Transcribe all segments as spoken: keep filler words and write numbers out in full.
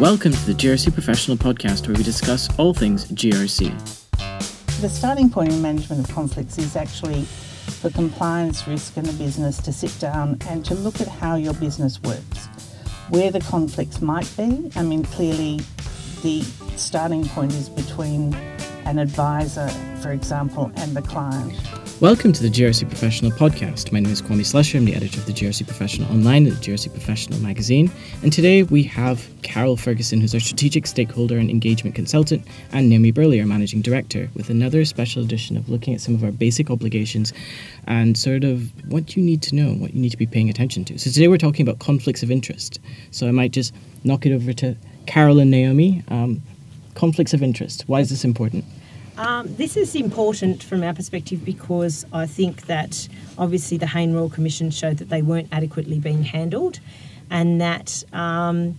Welcome to the G R C Professional Podcast, where we discuss all things G R C. The starting point in management of conflicts is actually for compliance, risk and the business to sit down and to look at how your business works, where the conflicts might be. I mean, clearly the starting point is between an advisor, for example, and the client. Welcome to the G R C Professional Podcast. My name is Kwame Slusher. I'm the editor of the G R C Professional Online and the G R C Professional Magazine. And today we have Carol Ferguson, who's our Strategic Stakeholder and Engagement Consultant, and Naomi Burley, our Managing Director, with another special edition of looking at some of our basic obligations and sort of what you need to know, what you need to be paying attention to. So today we're talking about conflicts of interest. So I might just knock it over to Carol and Naomi. Um, conflicts of interest. Why is this important? Um, this is important from our perspective because I think that obviously the Hayne Royal Commission showed that they weren't adequately being handled, and that um,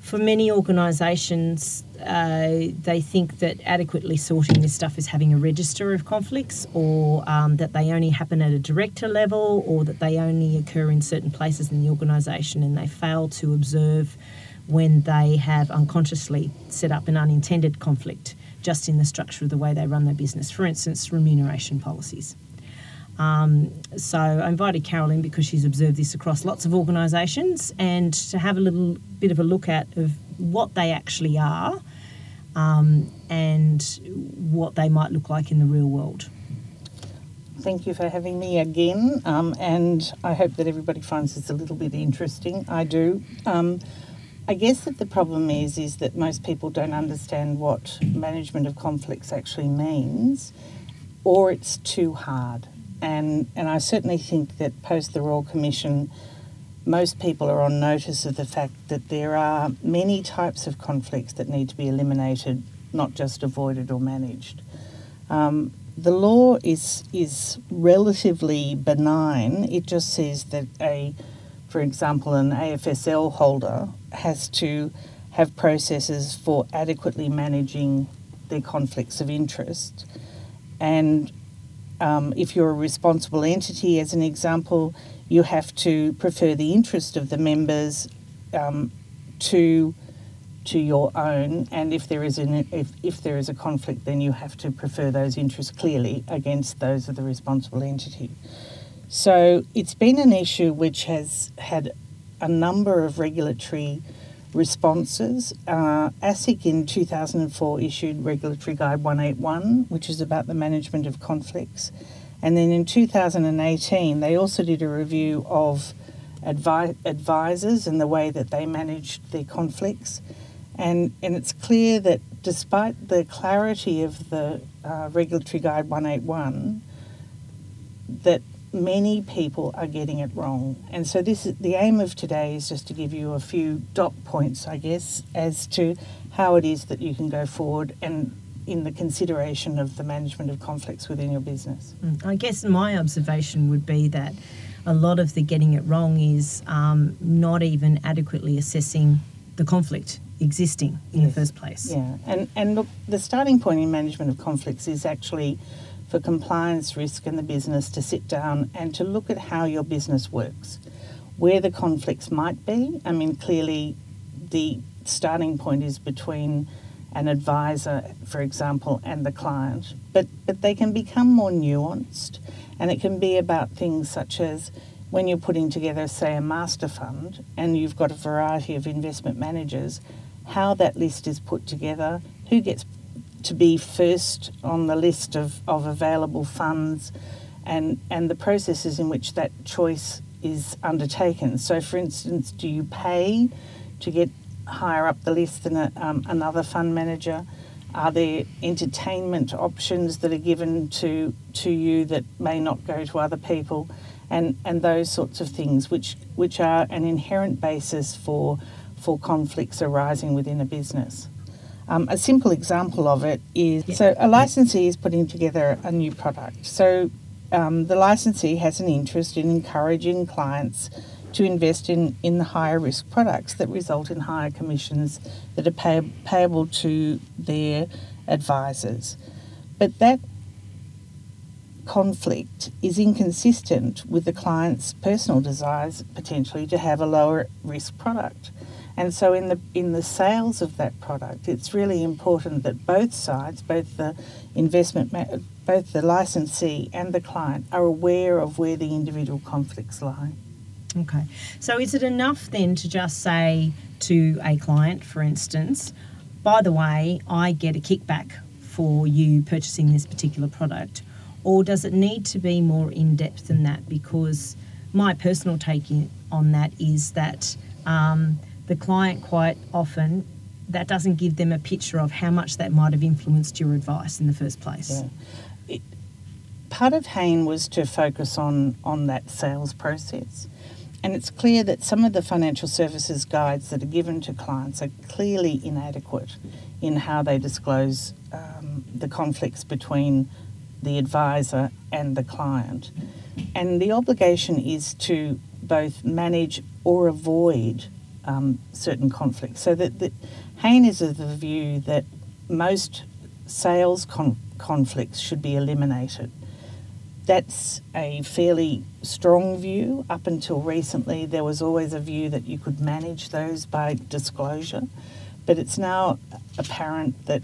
for many organisations uh, they think that adequately sorting this stuff is having a register of conflicts, or um, that they only happen at a director level, or that they only occur in certain places in the organisation, and they fail to observe when they have unconsciously set up an unintended conflict just in the structure of the way they run their business. For instance, remuneration policies. Um, so I invited Carol in because she's observed this across lots of organisations, and to have a little bit of a look at of what they actually are um, and what they might look like in the real world. Thank you for having me again, um, and I hope that everybody finds this a little bit interesting. I do. Um, I guess that the problem is is that most people don't understand what management of conflicts actually means, or it's too hard. And and I certainly think that post the Royal Commission, most people are on notice of the fact that there are many types of conflicts that need to be eliminated, not just avoided or managed. Um, the law is is relatively benign. It just says that a for example, an A F S L holder has to have processes for adequately managing their conflicts of interest. And um, if you're a responsible entity, as an example, you have to prefer the interest of the members um, to to your own. And if there is an if, if there is a conflict, then you have to prefer those interests clearly against those of the responsible entity. So it's been an issue which has had a number of regulatory responses. Uh, A S I C in two thousand four issued Regulatory Guide one eighty-one, which is about the management of conflicts. And then in two thousand eighteen, they also did a review of advi- advisors and the way that they managed their conflicts. And, and it's clear that despite the clarity of the uh, Regulatory Guide one eighty-one, that many people are getting it wrong. And so this is, the aim of today is just to give you a few dot points, I guess, as to how it is that you can go forward and in the consideration of the management of conflicts within your business. I guess my observation would be that a lot of the getting it wrong is um, not even adequately assessing the conflict existing in yes. the first place. Yeah, and, and look, the starting point in management of conflicts is actually for compliance, risk and the business to sit down and to look at how your business works, where the conflicts might be. I mean, clearly the starting point is between an advisor, for example, and the client, but, but they can become more nuanced, and it can be about things such as when you're putting together, say, a master fund and you've got a variety of investment managers, how that list is put together, who gets to be first on the list of, of available funds and, and the processes in which that choice is undertaken. So, for instance, do you pay to get higher up the list than a, um, another fund manager? Are there entertainment options that are given to to you that may not go to other people? And, and those sorts of things, which, which are an inherent basis for for conflicts arising within a business. Um, a simple example of it is, yeah. so a licensee is putting together a new product. So um, the licensee has an interest in encouraging clients to invest in, in the higher risk products that result in higher commissions that are pay, payable to their advisors. But that conflict is inconsistent with the client's personal desires potentially to have a lower risk product. And so in the in the sales of that product, it's really important that both sides, both the investment, ma- both the licensee and the client, are aware of where the individual conflicts lie. Okay. So is it enough then to just say to a client, for instance, by the way, I get a kickback for you purchasing this particular product? Or does it need to be more in-depth than that? Because my personal take on that is that um, the client quite often, that doesn't give them a picture of how much that might have influenced your advice in the first place. Yeah. It, part of Hayne was to focus on, on that sales process. And it's clear that some of the financial services guides that are given to clients are clearly inadequate in how they disclose um, the conflicts between the advisor and the client. And the obligation is to both manage or avoid um, certain conflicts. So that, that Hayne is of the view that most sales con- conflicts should be eliminated. That's a fairly strong view. Up until recently, there was always a view that you could manage those by disclosure. But it's now apparent that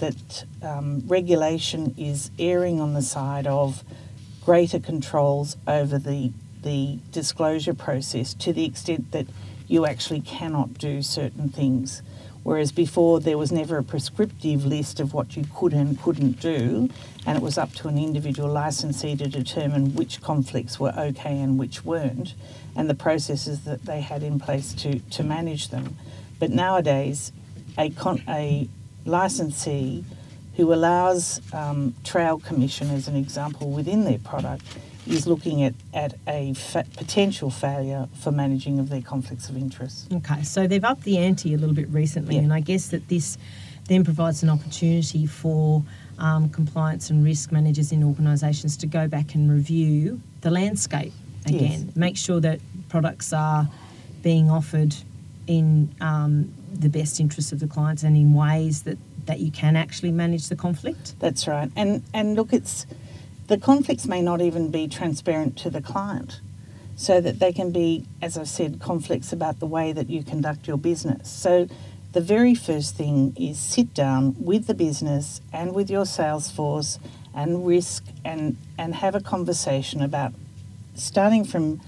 that um, regulation is erring on the side of greater controls over the the disclosure process, to the extent that you actually cannot do certain things. Whereas before, there was never a prescriptive list of what you could and couldn't do, and it was up to an individual licensee to determine which conflicts were okay and which weren't, and the processes that they had in place to, to manage them. But nowadays, a con- a licensee who allows um, trail commission as an example within their product is looking at, at a fa- potential failure for managing of their conflicts of interest. Okay, so they've upped the ante a little bit recently, yeah. And I guess that this then provides an opportunity for um, compliance and risk managers in organisations to go back and review the landscape again, yes. Make sure that products are being offered in um, the best interests of the clients and in ways that, that you can actually manage the conflict. That's right. And and look, it's... the conflicts may not even be transparent to the client, so that they can be, as I've said, conflicts about the way that you conduct your business. So the very first thing is sit down with the business and with your sales force and risk and, and have a conversation about, starting from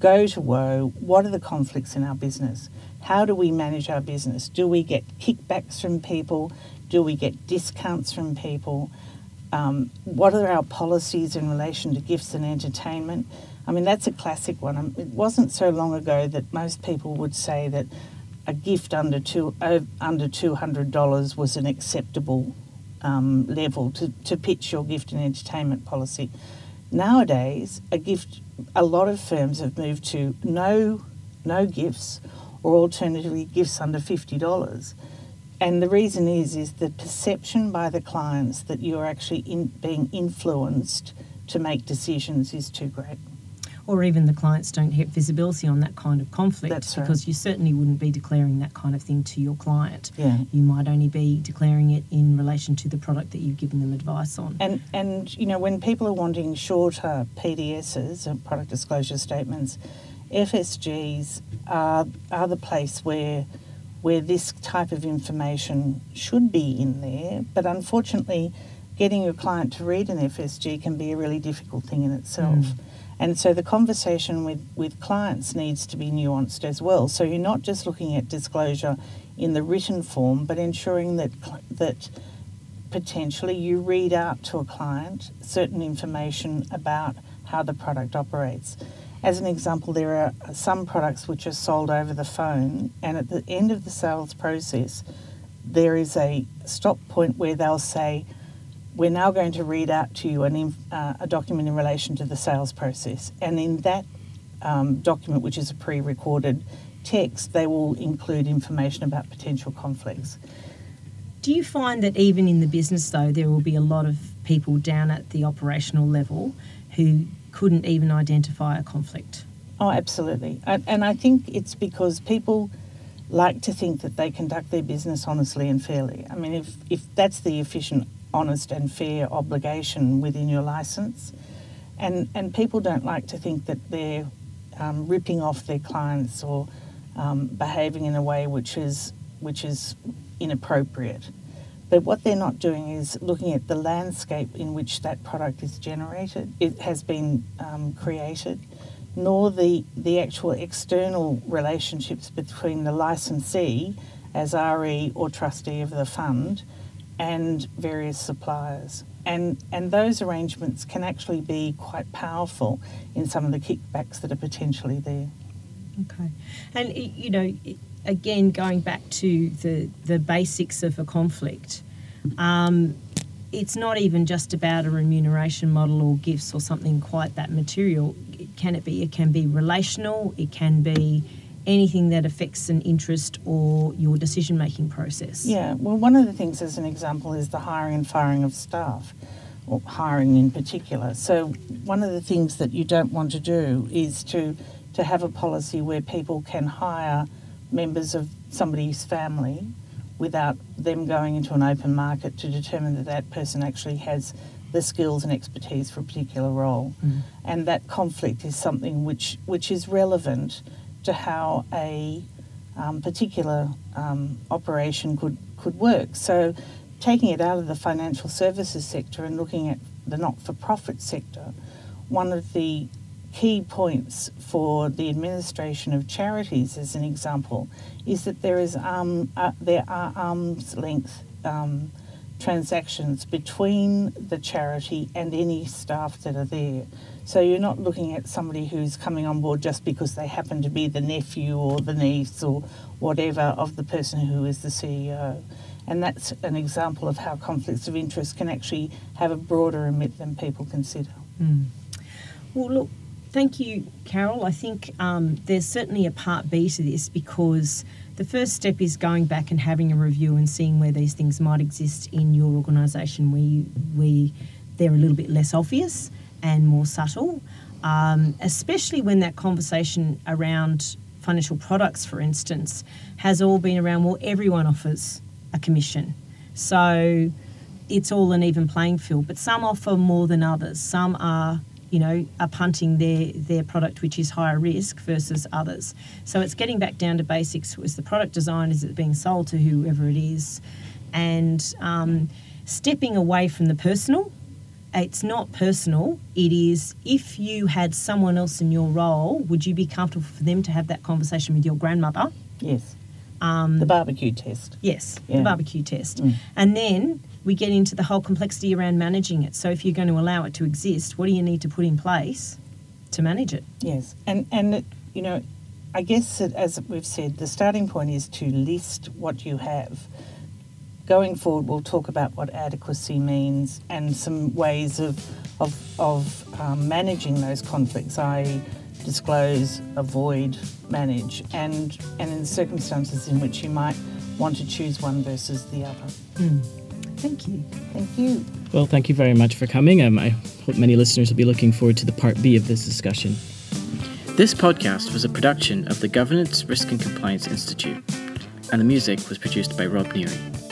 go to woe, what are the conflicts in our business? How do we manage our business? Do we get kickbacks from people? Do we get discounts from people? Um, what are our policies in relation to gifts and entertainment? I mean, that's a classic one. I mean, it wasn't so long ago that most people would say that a gift under two uh, under two hundred dollars was an acceptable um, level to, to pitch your gift and entertainment policy. Nowadays, a gift, a lot of firms have moved to no no gifts, or alternatively gifts under fifty dollars. And the reason is, is the perception by the clients that you're actually in, being influenced to make decisions is too great. Or even the clients don't have visibility on that kind of conflict. That's because right. You certainly wouldn't be declaring that kind of thing to your client. Yeah. You might only be declaring it in relation to the product that you've given them advice on. And, and you know, when people are wanting shorter P D Ss, or product disclosure statements, F S Gs are, are the place where... where this type of information should be in there. But unfortunately, getting your client to read an F S G can be a really difficult thing in itself. Mm. And so the conversation with, with clients needs to be nuanced as well. So you're not just looking at disclosure in the written form, but ensuring that that potentially you read out to a client certain information about how the product operates. As an example, there are some products which are sold over the phone, and at the end of the sales process, there is a stop point where they'll say, we're now going to read out to you an, uh, a document in relation to the sales process. And in that um, document, which is a pre-recorded text, they will include information about potential conflicts. Do you find that even in the business, though, there will be a lot of people down at the operational level who couldn't even identify a conflict? Oh, absolutely. And, and I think it's because people like to think that they conduct their business honestly and fairly. I mean, if, if that's the efficient, honest and fair obligation within your licence, and, and people don't like to think that they're um, ripping off their clients or um, behaving in a way which is which is inappropriate. But what they're not doing is looking at the landscape in which that product is generated, it has been um, created, nor the, the actual external relationships between the licensee as R E or trustee of the fund and various suppliers. And, and those arrangements can actually be quite powerful in some of the kickbacks that are potentially there. Okay. And, you know, again, going back to the, the basics of a conflict, um, it's not even just about a remuneration model or gifts or something quite that material. Can it be? It can be relational. It can be anything that affects an interest or your decision-making process. Yeah, well, one of the things, as an example, is the hiring and firing of staff, or hiring in particular. So one of the things that you don't want to do is to, to have a policy where people can hire members of somebody's family without them going into an open market to determine that that person actually has the skills and expertise for a particular role. Mm. And that conflict is something which, which is relevant to how a um, particular um, operation could, could work. So taking it out of the financial services sector and looking at the not-for-profit sector, one of the key points for the administration of charities, as an example, is that there is um, uh, there are arm's length um, transactions between the charity and any staff that are there. So you're not looking at somebody who's coming on board just because they happen to be the nephew or the niece or whatever of the person who is the C E O. And that's an example of how conflicts of interest can actually have a broader remit than people consider. Mm. Well, look, thank you, Carol. I think um, there's certainly a part B to this, because the first step is going back and having a review and seeing where these things might exist in your organisation where, you, where they're a little bit less obvious and more subtle, um, especially when that conversation around financial products, for instance, has all been around, well, everyone offers a commission. So it's all an even playing field, but some offer more than others. Some are, you know, are punting their, their product, which is higher risk, versus others. So it's getting back down to basics. Was the product designed? Is it being sold to whoever it is? And um, stepping away from the personal. It's not personal. It is, if you had someone else in your role, would you be comfortable for them to have that conversation with your grandmother? Yes. Um, the barbecue test. Yes, yeah. the barbecue test. Mm. And then we get into the whole complexity around managing it. So if you're going to allow it to exist, what do you need to put in place to manage it? Yes. And, and it, you know, I guess it, as we've said, the starting point is to list what you have. Going forward, we'll talk about what adequacy means and some ways of of, of um, managing those conflicts, that is disclose, avoid, manage, and, and in the circumstances in which you might want to choose one versus the other. Mm. Thank you. Thank you. Well, thank you very much for coming. Um, I hope many listeners will be looking forward to the part B of this discussion. This podcast was a production of the Governance, Risk and Compliance Institute, and the music was produced by Rob Neary.